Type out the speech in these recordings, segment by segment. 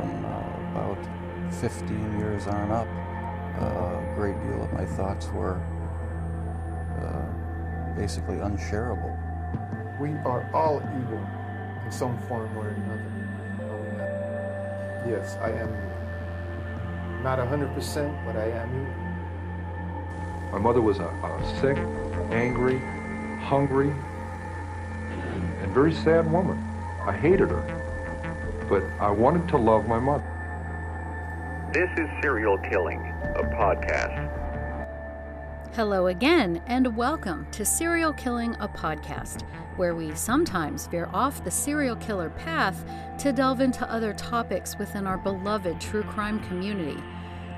from about 15 years on up, a great deal of my thoughts were basically unshareable. We are all evil in some form or another. Yes, I am evil. Not 100%, but I am evil. My mother was a sick, angry, hungry, and very sad woman. I hated her, but I wanted to love my mother. This is Serial Killing, a podcast. Hello again, and welcome to Serial Killing, a podcast, where we sometimes veer off the serial killer path to delve into other topics within our beloved true crime community.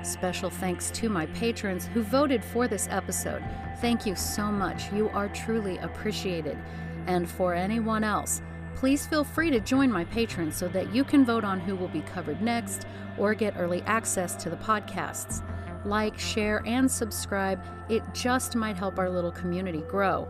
Special thanks to my patrons who voted for this episode. Thank you so much. You are truly appreciated. And for anyone else, please feel free to join my patrons so that you can vote on who will be covered next or get early access to the podcasts. Like, share, and subscribe. It just might help our little community grow.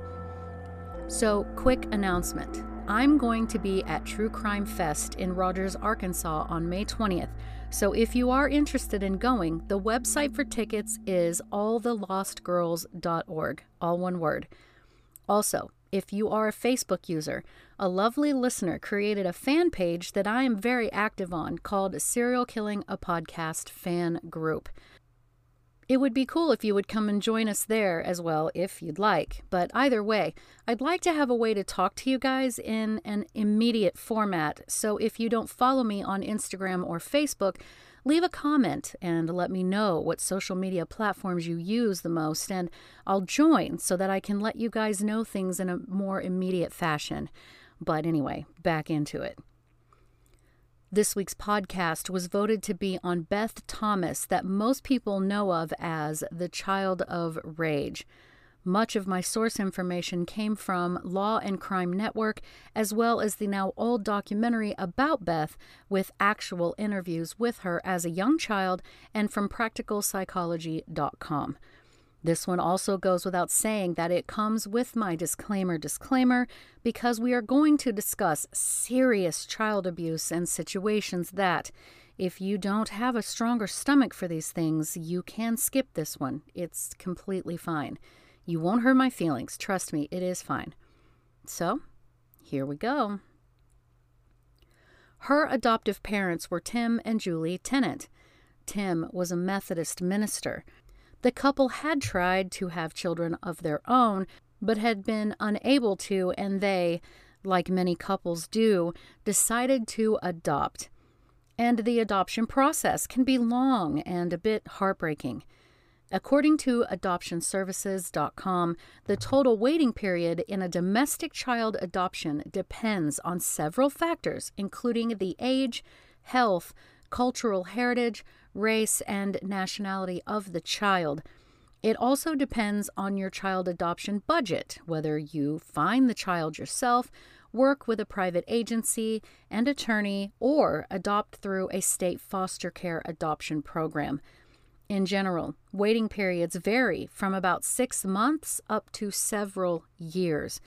So, quick announcement. I'm going to be at True Crime Fest in Rogers, Arkansas on May 20th. So if you are interested in going, the website for tickets is allthelostgirls.org, all one word. Also, if you are a Facebook user, a lovely listener created a fan page that I am very active on called Serial Killing, a Podcast Fan Group. It would be cool if you would come and join us there as well if you'd like, but either way, I'd like to have a way to talk to you guys in an immediate format, so if you don't follow me on Instagram or Facebook, leave a comment and let me know what social media platforms you use the most, and I'll join so that I can let you guys know things in a more immediate fashion. But anyway, back into it. This week's podcast was voted to be on Beth Thomas, that most people know of as the Child of Rage. Much of my source information came from Law and Crime Network, as well as the now old documentary about Beth, with actual interviews with her as a young child, and from practicalpsychology.com. This one also goes without saying that it comes with my disclaimer, because we are going to discuss serious child abuse and situations that, if you don't have a stronger stomach for these things, you can skip this one. It's completely fine. You won't hurt my feelings. Trust me, it is fine. So, here we go. Her adoptive parents were Tim and Julie Tennant. Tim was a Methodist minister. The couple had tried to have children of their own, but had been unable to, and they, like many couples do, decided to adopt. And the adoption process can be long and a bit heartbreaking. According to adoptionservices.com, the total waiting period in a domestic child adoption depends on several factors, including the age, health, cultural heritage, race, and nationality of the child. It also depends on your child adoption budget, whether you find the child yourself, work with a private agency and attorney, or adopt through a state foster care adoption program. In general, waiting periods vary from about 6 months up to several years.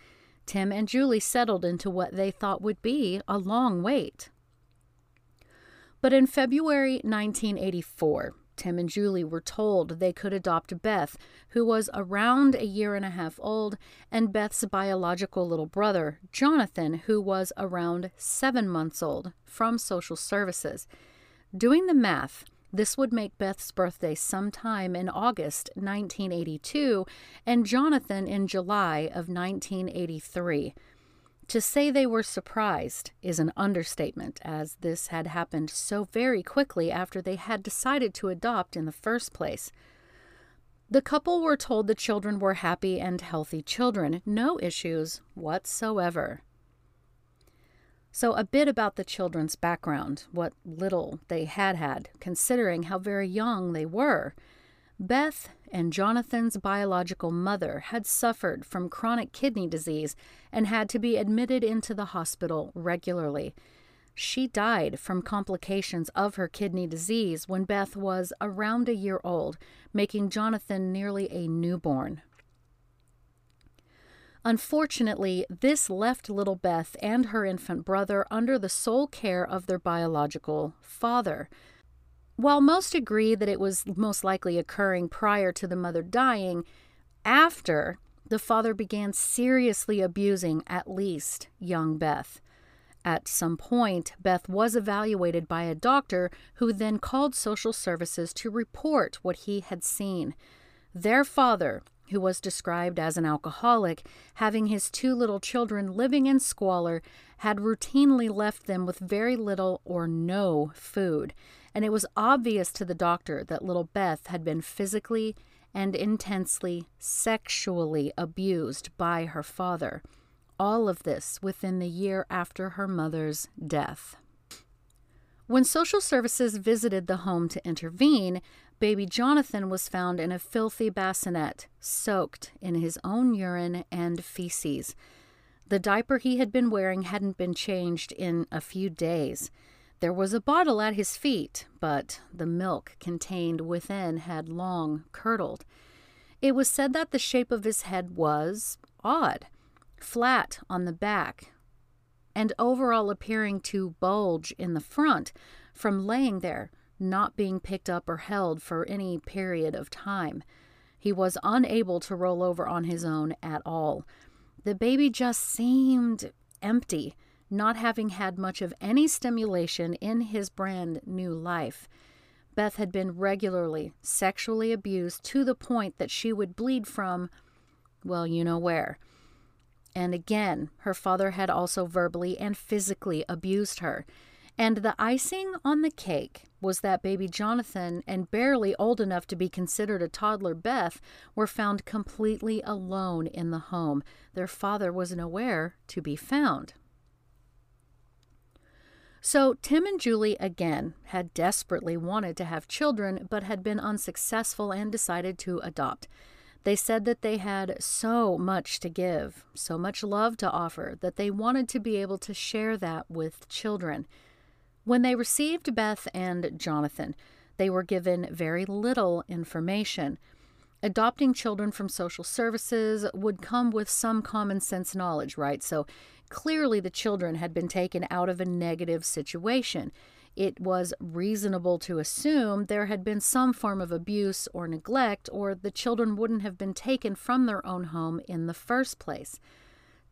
Tim and Julie settled into what they thought would be a long wait. But in February 1984, Tim and Julie were told they could adopt Beth, who was around a year and a half old, and Beth's biological little brother, Jonathan, who was around 7 months old, from social services. Doing the math, this would make Beth's birthday sometime in August 1982 and Jonathan in July of 1983. To say they were surprised is an understatement, as this had happened so very quickly after they had decided to adopt in the first place. The couple were told the children were happy and healthy children, no issues whatsoever. So a bit about the children's background, what little they had, considering how very young they were. Beth and Jonathan's biological mother had suffered from chronic kidney disease and had to be admitted into the hospital regularly. She died from complications of her kidney disease when Beth was around a year old, making Jonathan nearly a newborn. Unfortunately, this left little Beth and her infant brother under the sole care of their biological father. While most agree that it was most likely occurring prior to the mother dying, after, the father began seriously abusing at least young Beth. At some point, Beth was evaluated by a doctor who then called social services to report what he had seen. Their father, who was described as an alcoholic, having his two little children living in squalor, had routinely left them with very little or no food, and it was obvious to the doctor that little Beth had been physically and intensely sexually abused by her father. All of this within the year after her mother's death. When social services visited the home to intervene, baby Jonathan was found in a filthy bassinet, soaked in his own urine and feces. The diaper he had been wearing hadn't been changed in a few days. There was a bottle at his feet, but the milk contained within had long curdled. It was said that the shape of his head was odd, flat on the back, and overall appearing to bulge in the front from laying there, not being picked up or held for any period of time. He was unable to roll over on his own at all. The baby just seemed empty, not having had much of any stimulation in his brand new life. Beth had been regularly sexually abused to the point that she would bleed from, well, you know where. And again, her father had also verbally and physically abused her. And the icing on the cake was that baby Jonathan and barely old enough to be considered a toddler Beth were found completely alone in the home. Their father was nowhere to be found. So Tim and Julie, again, had desperately wanted to have children, but had been unsuccessful and decided to adopt. They said that they had so much to give, so much love to offer, that they wanted to be able to share that with children. When they received Beth and Jonathan, they were given very little information. Adopting children from social services would come with some common sense knowledge, right? So clearly the children had been taken out of a negative situation. It was reasonable to assume there had been some form of abuse or neglect, or the children wouldn't have been taken from their own home in the first place.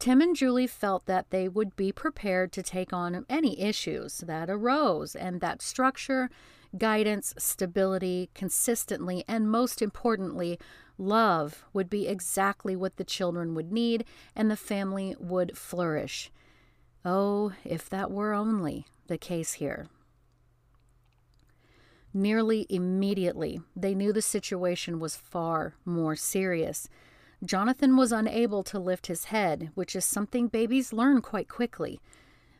Tim and Julie felt that they would be prepared to take on any issues that arose, and that structure, guidance, stability, consistently, and most importantly, love would be exactly what the children would need, and the family would flourish. Oh, if that were only the case here. Nearly immediately, they knew the situation was far more serious. Jonathan was unable to lift his head, which is something babies learn quite quickly.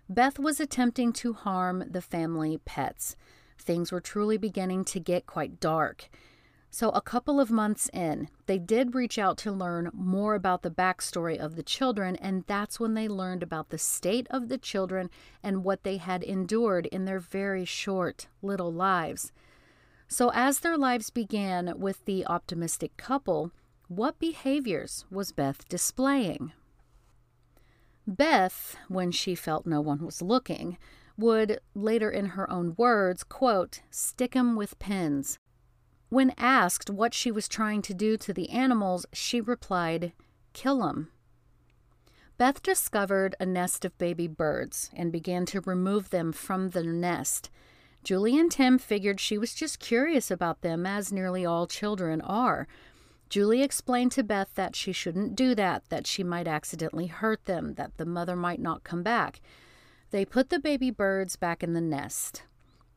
Beth was attempting to harm the family pets. Things were truly beginning to get quite dark. So a couple of months in, they did reach out to learn more about the backstory of the children, and that's when they learned about the state of the children and what they had endured in their very short little lives. So as their lives began with the optimistic couple, what behaviors was Beth displaying? Beth, when she felt no one was looking, would, later in her own words, quote, "stick 'em with pins." When asked what she was trying to do to the animals, she replied, "Kill 'em." Beth discovered a nest of baby birds and began to remove them from the nest. Julie and Tim figured she was just curious about them, as nearly all children are. Julie explained to Beth that she shouldn't do that, that she might accidentally hurt them, that the mother might not come back. They put the baby birds back in the nest.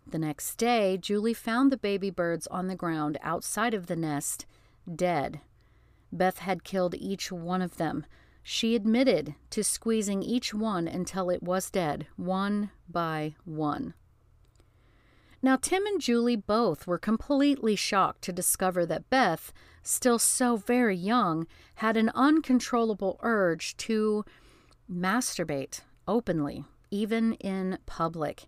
The next day, Julie found the baby birds on the ground outside of the nest, dead. Beth had killed each one of them. She admitted to squeezing each one until it was dead, one by one. Now, Tim and Julie both were completely shocked to discover that Beth, still so very young, had an uncontrollable urge to masturbate openly, even in public.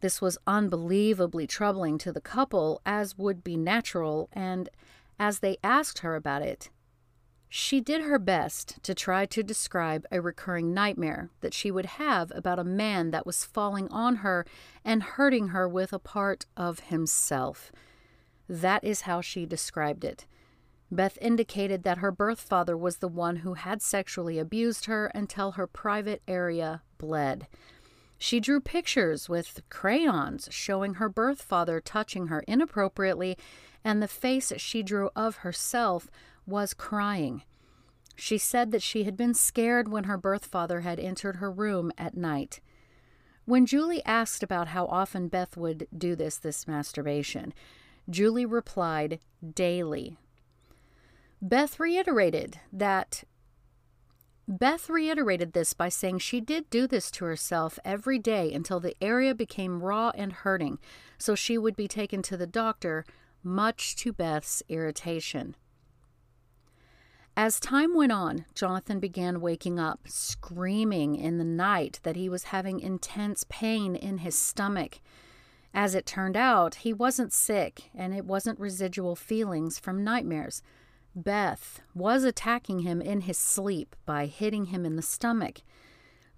This was unbelievably troubling to the couple, as would be natural, and as they asked her about it, She did her best to try to describe a recurring nightmare that she would have about a man that was falling on her and hurting her with a part of himself. That is how she described it. Beth indicated that her birth father was the one who had sexually abused her until her private area bled. She drew pictures with crayons showing her birth father touching her inappropriately, and the face she drew of herself was crying. She said that she had been scared when her birth father had entered her room at night. When Julie asked about how often Beth would do this masturbation, Julie replied, daily. Beth reiterated this by saying she did do this to herself every day until the area became raw and hurting, so she would be taken to the doctor, much to Beth's irritation. As time went on, Jonathan began waking up, screaming in the night that he was having intense pain in his stomach. As it turned out, he wasn't sick, and it wasn't residual feelings from nightmares. Beth was attacking him in his sleep by hitting him in the stomach.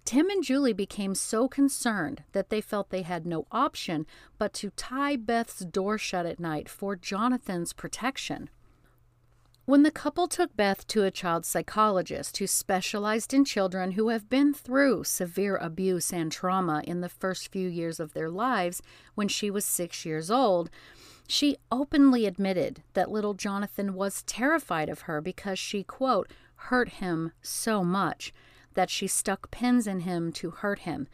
Tim and Julie became so concerned that they felt they had no option but to tie Beth's door shut at night for Jonathan's protection. When the couple took Beth to a child psychologist who specialized in children who have been through severe abuse and trauma in the first few years of their lives, when she was 6 years old, she openly admitted that little Jonathan was terrified of her because she, quote, hurt him so much that she stuck pins in him to hurt him.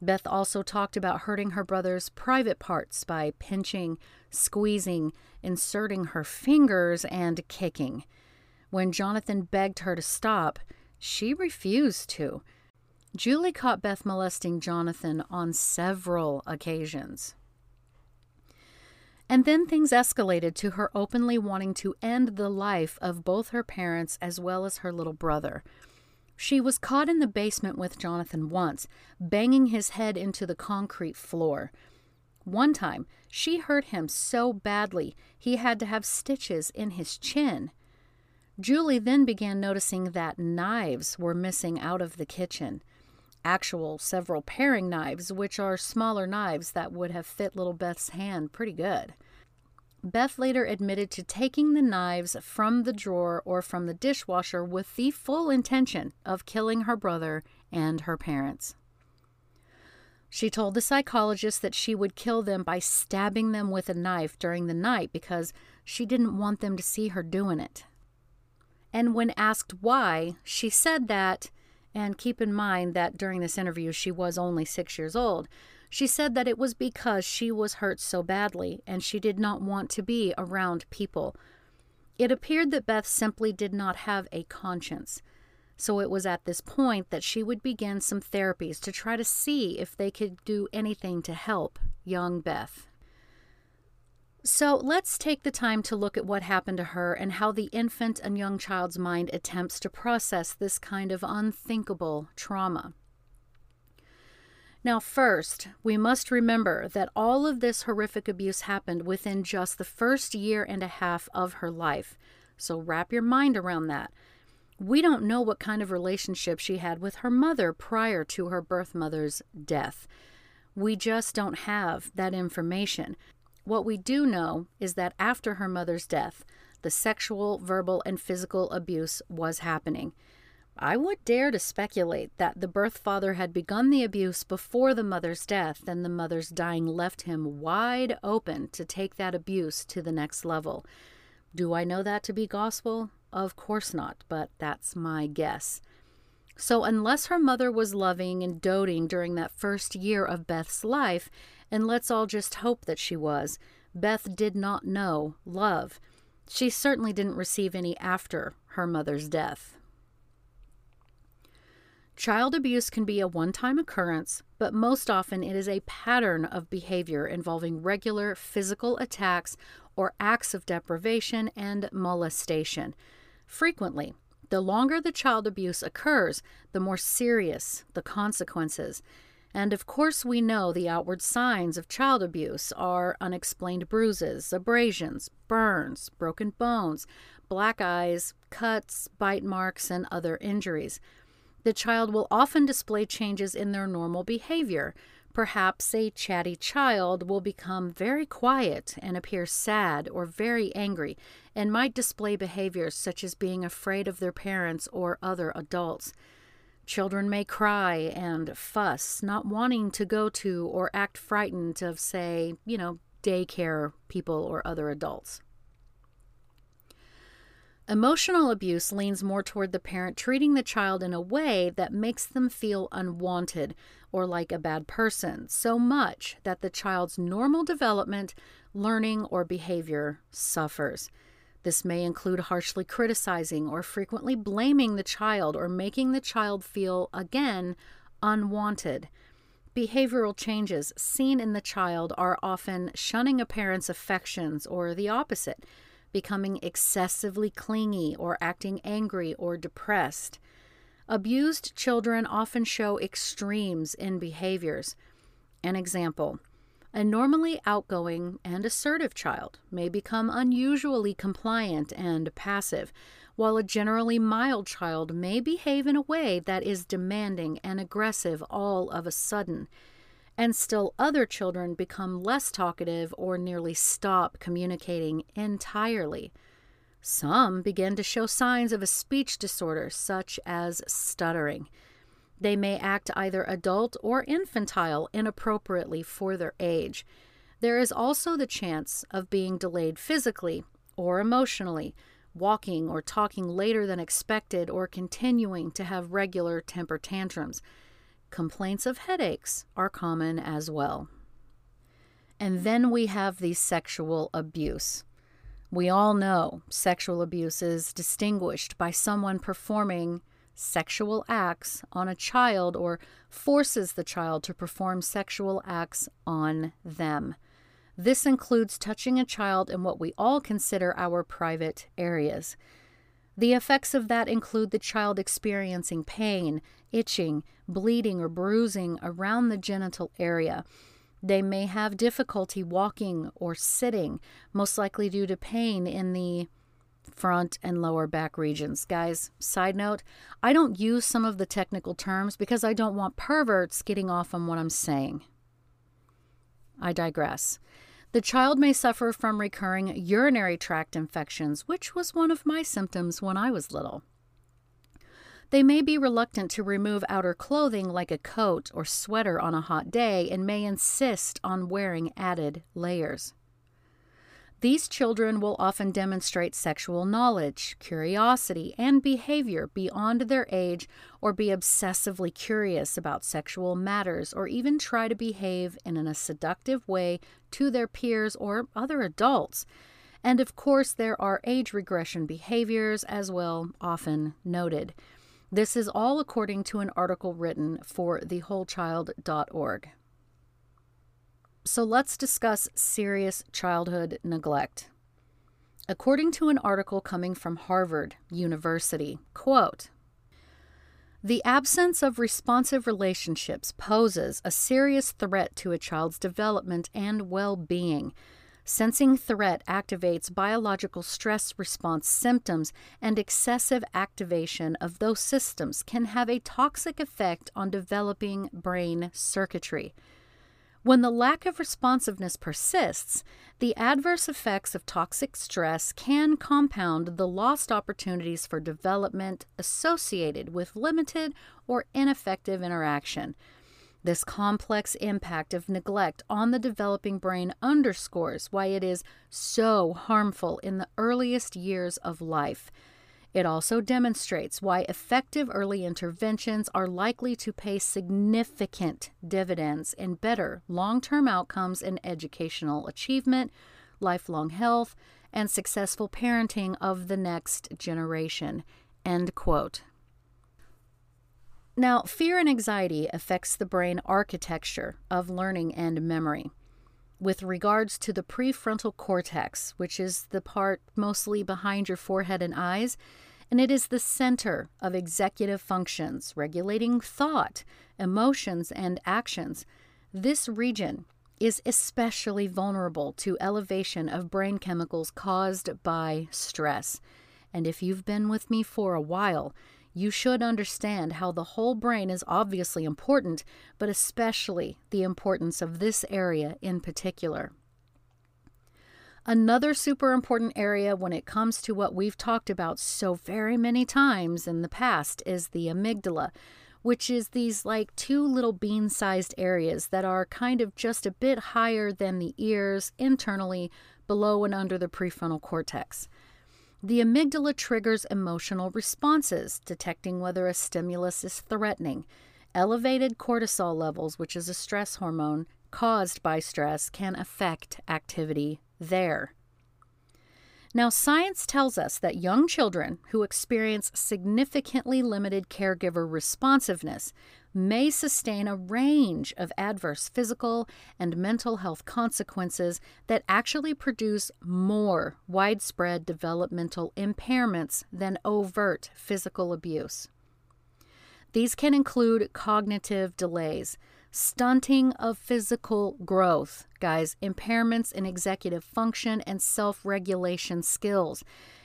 Beth also talked about hurting her brother's private parts by pinching, squeezing, inserting her fingers, and kicking. When Jonathan begged her to stop, she refused to. Julie caught Beth molesting Jonathan on several occasions. And then things escalated to her openly wanting to end the life of both her parents as well as her little brother. She was caught in the basement with Jonathan once, banging his head into the concrete floor. One time, she hurt him so badly he had to have stitches in his chin. Julie then began noticing that knives were missing out of the kitchen. Actual several paring knives, which are smaller knives that would have fit little Beth's hand pretty good. Beth later admitted to taking the knives from the drawer or from the dishwasher with the full intention of killing her brother and her parents. She told the psychologist that she would kill them by stabbing them with a knife during the night because she didn't want them to see her doing it. And when asked why, she said that, and keep in mind that during this interview she was only 6 years old, she said that it was because she was hurt so badly and she did not want to be around people. It appeared that Beth simply did not have a conscience. So it was at this point that she would begin some therapies to try to see if they could do anything to help young Beth. So let's take the time to look at what happened to her and how the infant and young child's mind attempts to process this kind of unthinkable trauma. Now, first, we must remember that all of this horrific abuse happened within just the first year and a half of her life. So wrap your mind around that. We don't know what kind of relationship she had with her mother prior to her birth mother's death. We just don't have that information. What we do know is that after her mother's death, the sexual, verbal, and physical abuse was happening. I would dare to speculate that the birth father had begun the abuse before the mother's death, and the mother's dying left him wide open to take that abuse to the next level. Do I know that to be gospel? Of course not, but that's my guess. So unless her mother was loving and doting during that first year of Beth's life, and let's all just hope that she was, Beth did not know love. She certainly didn't receive any after her mother's death. Child abuse can be a one-time occurrence, but most often it is a pattern of behavior involving regular physical attacks or acts of deprivation and molestation. Frequently, the longer the child abuse occurs, the more serious the consequences. And of course we know the outward signs of child abuse are unexplained bruises, abrasions, burns, broken bones, black eyes, cuts, bite marks, and other injuries. The child will often display changes in their normal behavior. Perhaps a chatty child will become very quiet and appear sad or very angry, and might display behaviors such as being afraid of their parents or other adults. Children may cry and fuss, not wanting to go to or act frightened of, say, daycare people or other adults. Emotional abuse leans more toward the parent treating the child in a way that makes them feel unwanted or like a bad person, so much that the child's normal development, learning, or behavior suffers. This may include harshly criticizing or frequently blaming the child or making the child feel, again, unwanted. Behavioral changes seen in the child are often shunning a parent's affections or the opposite, becoming excessively clingy or acting angry or depressed. Abused children often show extremes in behaviors. An example: a normally outgoing and assertive child may become unusually compliant and passive, while a generally mild child may behave in a way that is demanding and aggressive all of a sudden. And still other children become less talkative or nearly stop communicating entirely. Some begin to show signs of a speech disorder, such as stuttering. They may act either adult or infantile inappropriately for their age. There is also the chance of being delayed physically or emotionally, walking or talking later than expected, or continuing to have regular temper tantrums. Complaints of headaches are common as well. And then we have the sexual abuse. We all know sexual abuse is distinguished by someone performing sexual acts on a child or forces the child to perform sexual acts on them. This includes touching a child in what we all consider our private areas. The effects of that include the child experiencing pain, itching, bleeding, or bruising around the genital area. They may have difficulty walking or sitting, most likely due to pain in the front and lower back regions. Guys, side note, I don't use some of the technical terms because I don't want perverts getting off on what I'm saying. I digress. The child may suffer from recurring urinary tract infections, which was one of my symptoms when I was little. They may be reluctant to remove outer clothing like a coat or sweater on a hot day and may insist on wearing added layers. These children will often demonstrate sexual knowledge, curiosity, and behavior beyond their age, or be obsessively curious about sexual matters, or even try to behave in a seductive way to their peers or other adults. And of course, there are age regression behaviors as well, often noted. This is all according to an article written for thewholechild.org. So let's discuss serious childhood neglect. According to an article coming from Harvard University, quote, "The absence of responsive relationships poses a serious threat to a child's development and well-being. Sensing threat activates biological stress response symptoms, and excessive activation of those systems can have a toxic effect on developing brain circuitry. When the lack of responsiveness persists, the adverse effects of toxic stress can compound the lost opportunities for development associated with limited or ineffective interaction. This complex impact of neglect on the developing brain underscores why it is so harmful in the earliest years of life. It also demonstrates why effective early interventions are likely to pay significant dividends in better long-term outcomes in educational achievement, lifelong health, and successful parenting of the next generation." End quote. Now, fear and anxiety affects the brain architecture of learning and memory. With regards to the prefrontal cortex, which is the part mostly behind your forehead and eyes, and it is the center of executive functions, regulating thought, emotions, and actions. This region is especially vulnerable to elevation of brain chemicals caused by stress. And if you've been with me for a while, you should understand how the whole brain is obviously important, but especially the importance of this area in particular. Another super important area when it comes to what we've talked about so very many times in the past is the amygdala, which is these like two little bean-sized areas that are kind of just a bit higher than the ears internally below and under the prefrontal cortex. The amygdala triggers emotional responses, detecting whether a stimulus is threatening. Elevated cortisol levels, which is a stress hormone caused by stress, can affect activity there. Now, science tells us that young children who experience significantly limited caregiver responsiveness may sustain a range of adverse physical and mental health consequences that actually produce more widespread developmental impairments than overt physical abuse. These can include cognitive delays, stunting of physical growth, guys, impairments in executive function and self-regulation skills,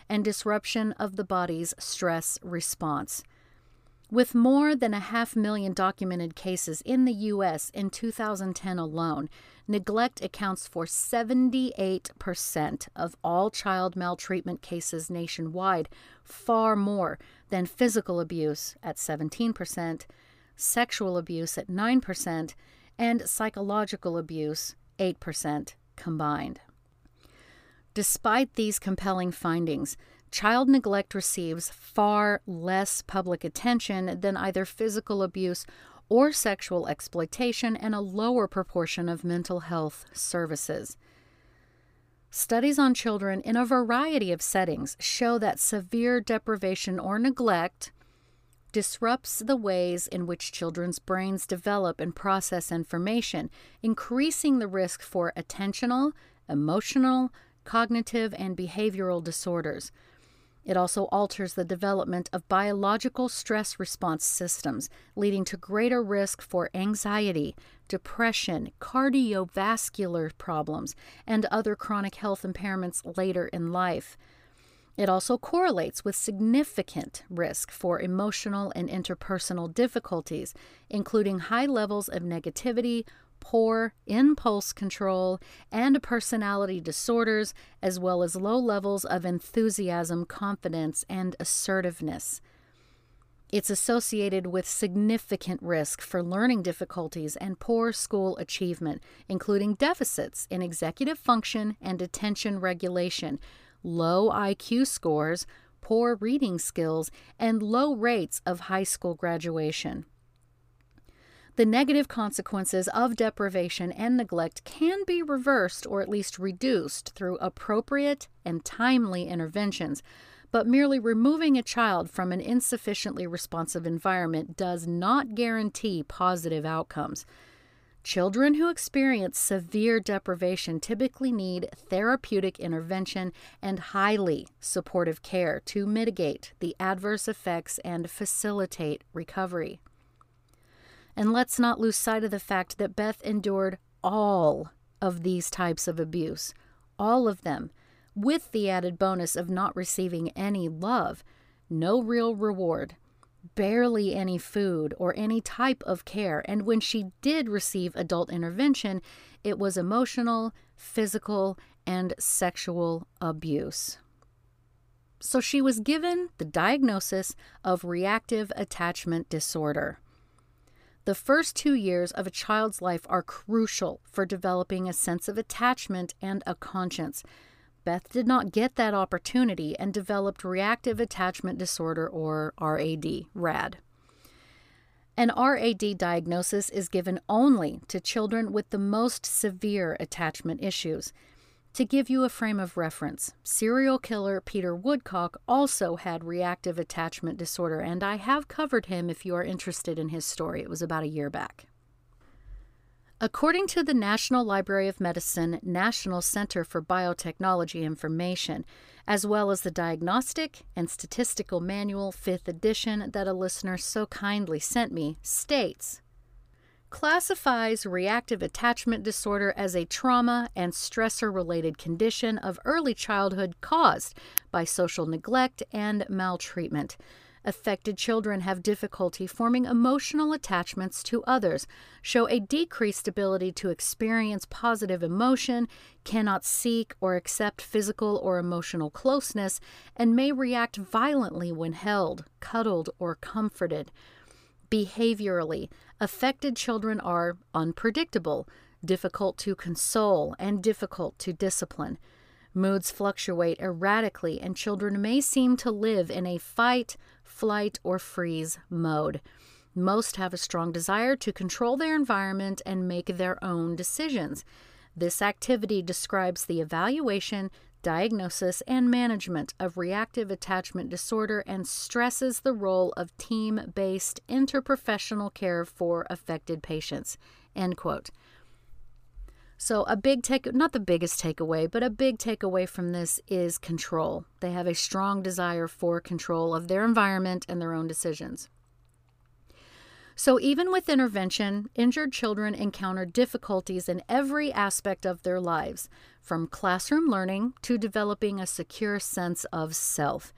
and disruption of the body's stress response. With more than 500,000 documented cases in the U.S. in 2010 alone, neglect accounts for 78% of all child maltreatment cases nationwide, far more than physical abuse at 17%, sexual abuse at 9%, and psychological abuse 8% combined. Despite these compelling findings, child neglect receives far less public attention than either physical abuse or sexual exploitation, and a lower proportion of mental health services. Studies on children in a variety of settings show that severe deprivation or neglect disrupts the ways in which children's brains develop and process information, increasing the risk for attentional, emotional, cognitive, and behavioral disorders. It also alters the development of biological stress response systems, leading to greater risk for anxiety, depression, cardiovascular problems, and other chronic health impairments later in life. It also correlates with significant risk for emotional and interpersonal difficulties, including high levels of negativity, poor impulse control, and personality disorders, as well as low levels of enthusiasm, confidence, and assertiveness. It's associated with significant risk for learning difficulties and poor school achievement, including deficits in executive function and attention regulation, low IQ scores, poor reading skills, and low rates of high school graduation. The negative consequences of deprivation and neglect can be reversed or at least reduced through appropriate and timely interventions, but merely removing a child from an insufficiently responsive environment does not guarantee positive outcomes. Children who experience severe deprivation typically need therapeutic intervention and highly supportive care to mitigate the adverse effects and facilitate recovery. And let's not lose sight of the fact that Beth endured all of these types of abuse, all of them, with the added bonus of not receiving any love, no real reward, barely any food or any type of care. And when she did receive adult intervention, it was emotional, physical, and sexual abuse. So she was given the diagnosis of reactive attachment disorder. The first 2 years of a child's life are crucial for developing a sense of attachment and a conscience. Beth did not get that opportunity and developed reactive attachment disorder, or RAD. An RAD diagnosis is given only to children with the most severe attachment issues. To give you a frame of reference, serial killer Peter Woodcock also had reactive attachment disorder, and I have covered him if you are interested in his story. It was about a year back. According to the National Library of Medicine National Center for Biotechnology Information, as well as the Diagnostic and Statistical Manual 5th edition that a listener so kindly sent me, states, classifies reactive attachment disorder as a trauma and stressor-related condition of early childhood caused by social neglect and maltreatment. Affected children have difficulty forming emotional attachments to others, show a decreased ability to experience positive emotion, cannot seek or accept physical or emotional closeness, and may react violently when held, cuddled, or comforted. Behaviorally, affected children are unpredictable, difficult to console, and difficult to discipline. Moods fluctuate erratically, and children may seem to live in a fight, flight, or freeze mode. Most have a strong desire to control their environment and make their own decisions. This activity describes the evaluation, diagnosis, and management of reactive attachment disorder and stresses the role of team-based interprofessional care for affected patients." End quote. So a big take, not the biggest takeaway, but a big takeaway from this is control. They have a strong desire for control of their environment and their own decisions. So even with intervention, injured children encounter difficulties in every aspect of their lives, from classroom learning to developing a secure sense of self.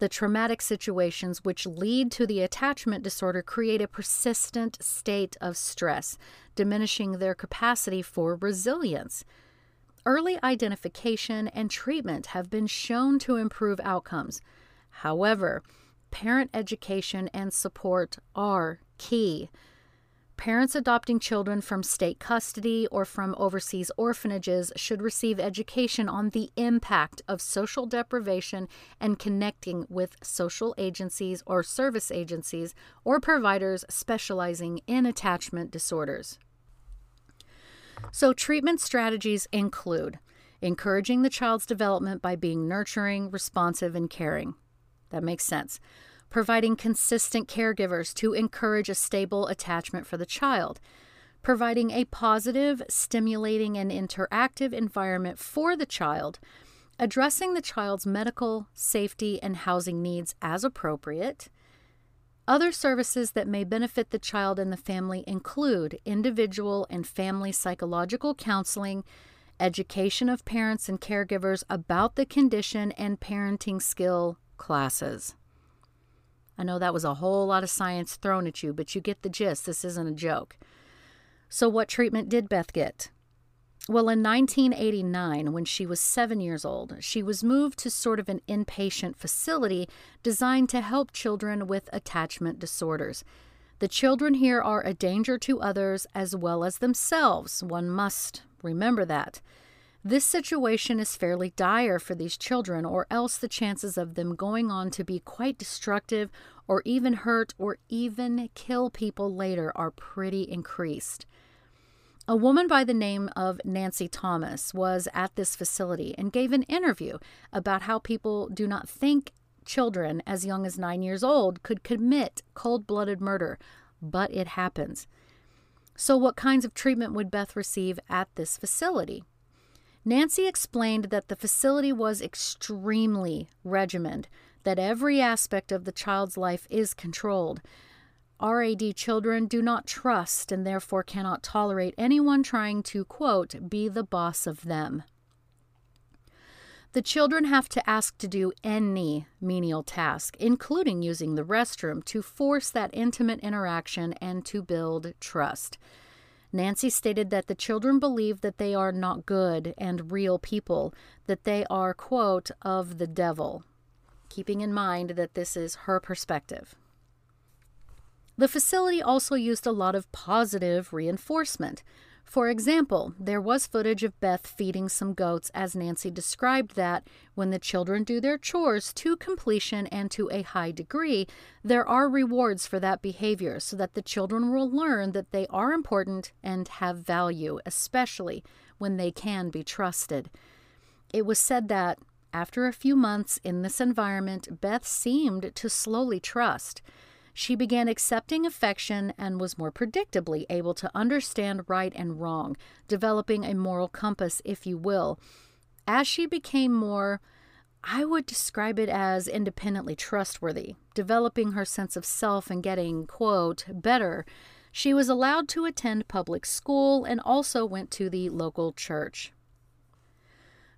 The traumatic situations which lead to the attachment disorder create a persistent state of stress, diminishing their capacity for resilience. Early identification and treatment have been shown to improve outcomes. However, parent education and support are key. Parents adopting children from state custody or from overseas orphanages should receive education on the impact of social deprivation and connecting with social agencies or service agencies or providers specializing in attachment disorders. So treatment strategies include encouraging the child's development by being nurturing, responsive, and caring. That makes sense. Providing consistent caregivers to encourage a stable attachment for the child. Providing a positive, stimulating, and interactive environment for the child. Addressing the child's medical, safety, and housing needs as appropriate. Other services that may benefit the child and the family include individual and family psychological counseling, education of parents and caregivers about the condition, and parenting skill classes. I know that was a whole lot of science thrown at you, but you get the gist. This isn't a joke. So what treatment did Beth get? Well, in 1989, when she was 7 years old, she was moved to sort of an inpatient facility designed to help children with attachment disorders. The children here are a danger to others as well as themselves. One must remember that. This situation is fairly dire for these children, or else the chances of them going on to be quite destructive or even hurt or even kill people later are pretty increased. A woman by the name of Nancy Thomas was at this facility and gave an interview about how people do not think children as young as 9 years old could commit cold-blooded murder, but it happens. So what kinds of treatment would Beth receive at this facility? Nancy explained that the facility was extremely regimented, that every aspect of the child's life is controlled. RAD children do not trust and therefore cannot tolerate anyone trying to, quote, be the boss of them. The children have to ask to do any menial task, including using the restroom, to force that intimate interaction and to build trust. Nancy stated that the children believe that they are not good and real people, that they are, quote, of the devil, keeping in mind that this is her perspective. The facility also used a lot of positive reinforcement. For example, there was footage of Beth feeding some goats, as Nancy described that when the children do their chores to completion and to a high degree, there are rewards for that behavior so that the children will learn that they are important and have value, especially when they can be trusted. It was said that after a few months in this environment, Beth seemed to slowly trust. She began accepting affection and was more predictably able to understand right and wrong, developing a moral compass, if you will. As she became more, I would describe it as independently trustworthy, developing her sense of self and getting, quote, better, she was allowed to attend public school and also went to the local church.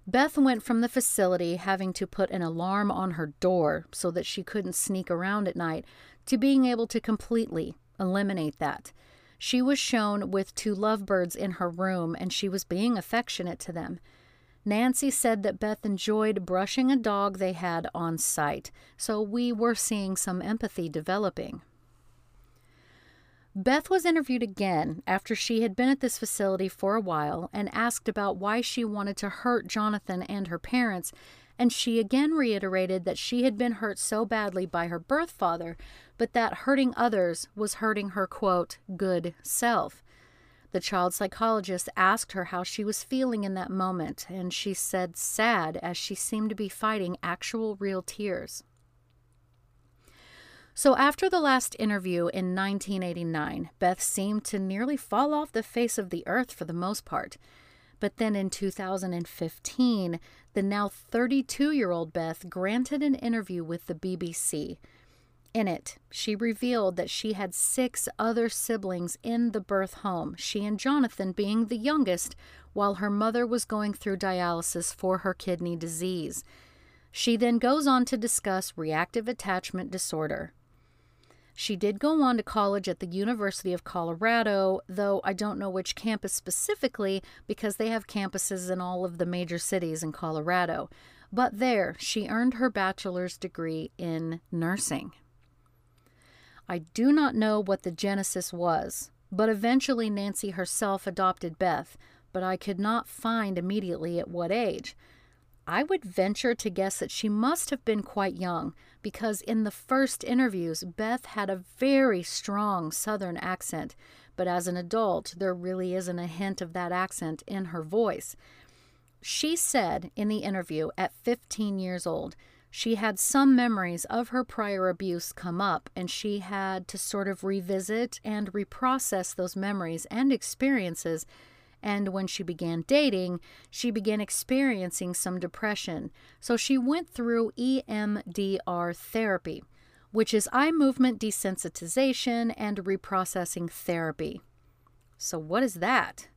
Beth went from the facility having to put an alarm on her door so that she couldn't sneak around at night to being able to completely eliminate that. She was shown with two lovebirds in her room and she was being affectionate to them. Nancy said that Beth enjoyed brushing a dog they had on site, so we were seeing some empathy developing. Beth was interviewed again after she had been at this facility for a while and asked about why she wanted to hurt Jonathan and her parents, and she again reiterated that she had been hurt so badly by her birth father, but that hurting others was hurting her, quote, good self. The child psychologist asked her how she was feeling in that moment, and she said sad, as she seemed to be fighting actual real tears. So after the last interview in 1989, Beth seemed to nearly fall off the face of the earth for the most part. But then in 2015, the now 32-year-old Beth granted an interview with the BBC. In it, she revealed that she had 6 other siblings in the birth home, she and Jonathan being the youngest, while her mother was going through dialysis for her kidney disease. She then goes on to discuss reactive attachment disorder. She did go on to college at the University of Colorado, though I don't know which campus specifically because they have campuses in all of the major cities in Colorado. But there, she earned her bachelor's degree in nursing. I do not know what the genesis was, but eventually Nancy herself adopted Beth, but I could not find immediately at what age. I would venture to guess that she must have been quite young, because in the first interviews, Beth had a very strong Southern accent, but as an adult, there really isn't a hint of that accent in her voice. She said in the interview at 15 years old, she had some memories of her prior abuse come up, and she had to sort of revisit and reprocess those memories and experiences. And when she began dating, she began experiencing some depression. So she went through EMDR therapy, which is eye movement desensitization and reprocessing therapy. So what is that?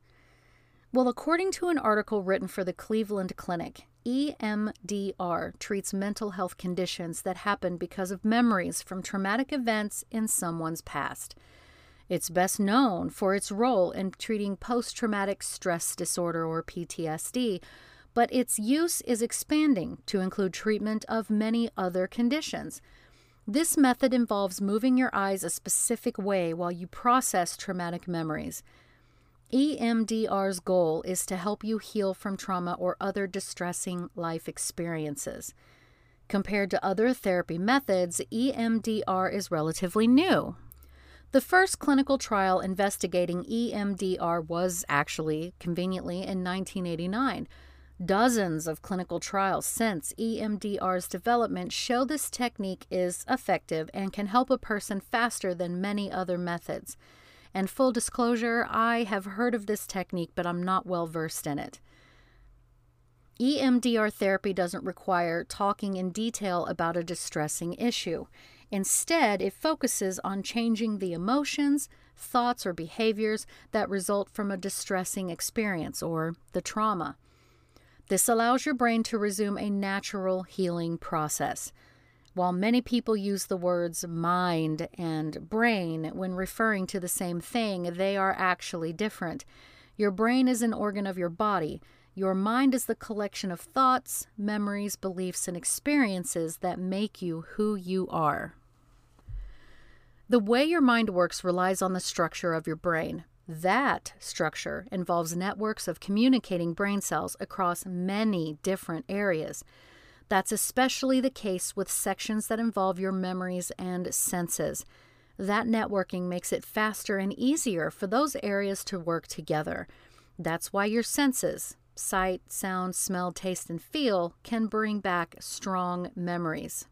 Well, according to an article written for the Cleveland Clinic, EMDR treats mental health conditions that happen because of memories from traumatic events in someone's past. It's best known for its role in treating post-traumatic stress disorder, or PTSD, but its use is expanding to include treatment of many other conditions. This method involves moving your eyes a specific way while you process traumatic memories. EMDR's goal is to help you heal from trauma or other distressing life experiences. Compared to other therapy methods, EMDR is relatively new. The first clinical trial investigating EMDR was actually, conveniently, in 1989. Dozens of clinical trials since EMDR's development show this technique is effective and can help a person faster than many other methods. And full disclosure, I have heard of this technique, but I'm not well versed in it. EMDR therapy doesn't require talking in detail about a distressing issue. Instead, it focuses on changing the emotions, thoughts, or behaviors that result from a distressing experience or the trauma. This allows your brain to resume a natural healing process. While many people use the words mind and brain when referring to the same thing, they are actually different. Your brain is an organ of your body. Your mind is the collection of thoughts, memories, beliefs, and experiences that make you who you are. The way your mind works relies on the structure of your brain. That structure involves networks of communicating brain cells across many different areas. That's especially the case with sections that involve your memories and senses. That networking makes it faster and easier for those areas to work together. That's why your senses, sight, sound, smell, taste, and feel, can bring back strong memories.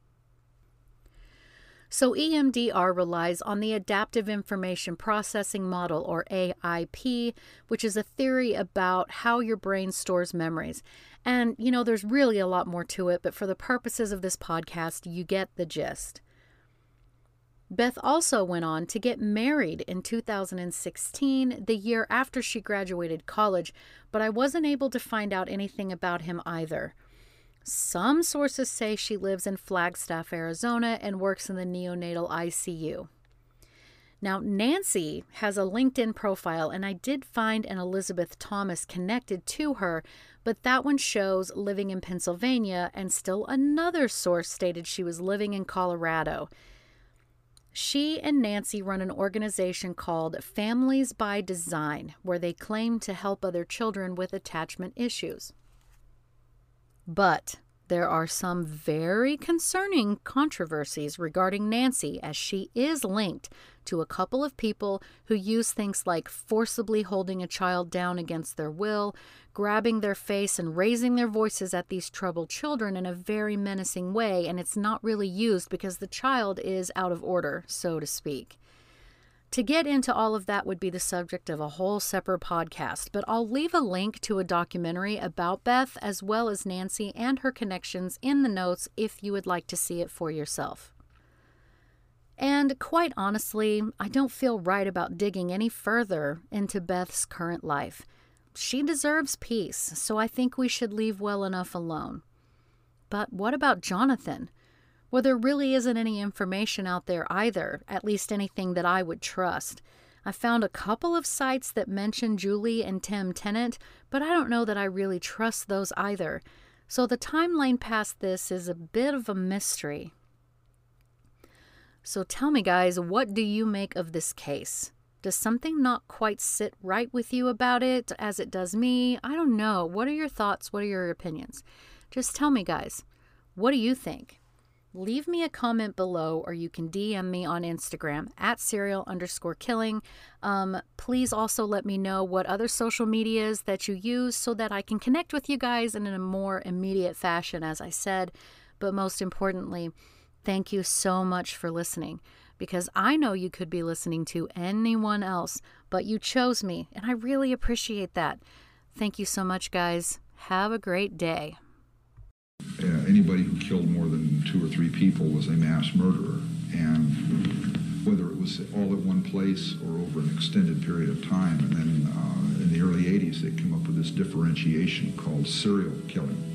So EMDR relies on the Adaptive Information Processing Model, or AIP, which is a theory about how your brain stores memories. And, you know, there's really a lot more to it, but for the purposes of this podcast, you get the gist. Beth also went on to get married in 2016, the year after she graduated college, but I wasn't able to find out anything about him either. Some sources say she lives in Flagstaff, Arizona, and works in the neonatal ICU. Now, Nancy has a LinkedIn profile, and I did find an Elizabeth Thomas connected to her, but that one shows living in Pennsylvania, and still another source stated she was living in Colorado. She and Nancy run an organization called Families by Design, where they claim to help other children with attachment issues. But there are some very concerning controversies regarding Nancy, as she is linked to a couple of people who use things like forcibly holding a child down against their will, grabbing their face and raising their voices at these troubled children in a very menacing way, and it's not really used because the child is out of order, so to speak. To get into all of that would be the subject of a whole separate podcast, but I'll leave a link to a documentary about Beth as well as Nancy and her connections in the notes if you would like to see it for yourself. And quite honestly, I don't feel right about digging any further into Beth's current life. She deserves peace, so I think we should leave well enough alone. But what about Jonathan? Well, there really isn't any information out there either, at least anything that I would trust. I found a couple of sites that mention Julie and Tim Tennant, but I don't know that I really trust those either. So the timeline past this is a bit of a mystery. So tell me, guys, what do you make of this case? Does something not quite sit right with you about it as it does me? I don't know. What are your thoughts? What are your opinions? Just tell me, guys. What do you think? Leave me a comment below, or you can DM me on Instagram at serial_killing. Please also let me know what other social medias that you use so that I can connect with you guys in a more immediate fashion, as I said. But most importantly, thank you so much for listening, because I know you could be listening to anyone else, but you chose me, and I really appreciate that. Thank you so much, guys. Have a great day. Anybody who killed more than 2 or 3 people was a mass murderer, and whether it was all at one place or over an extended period of time, and then in the early 80s they came up with this differentiation called serial killing.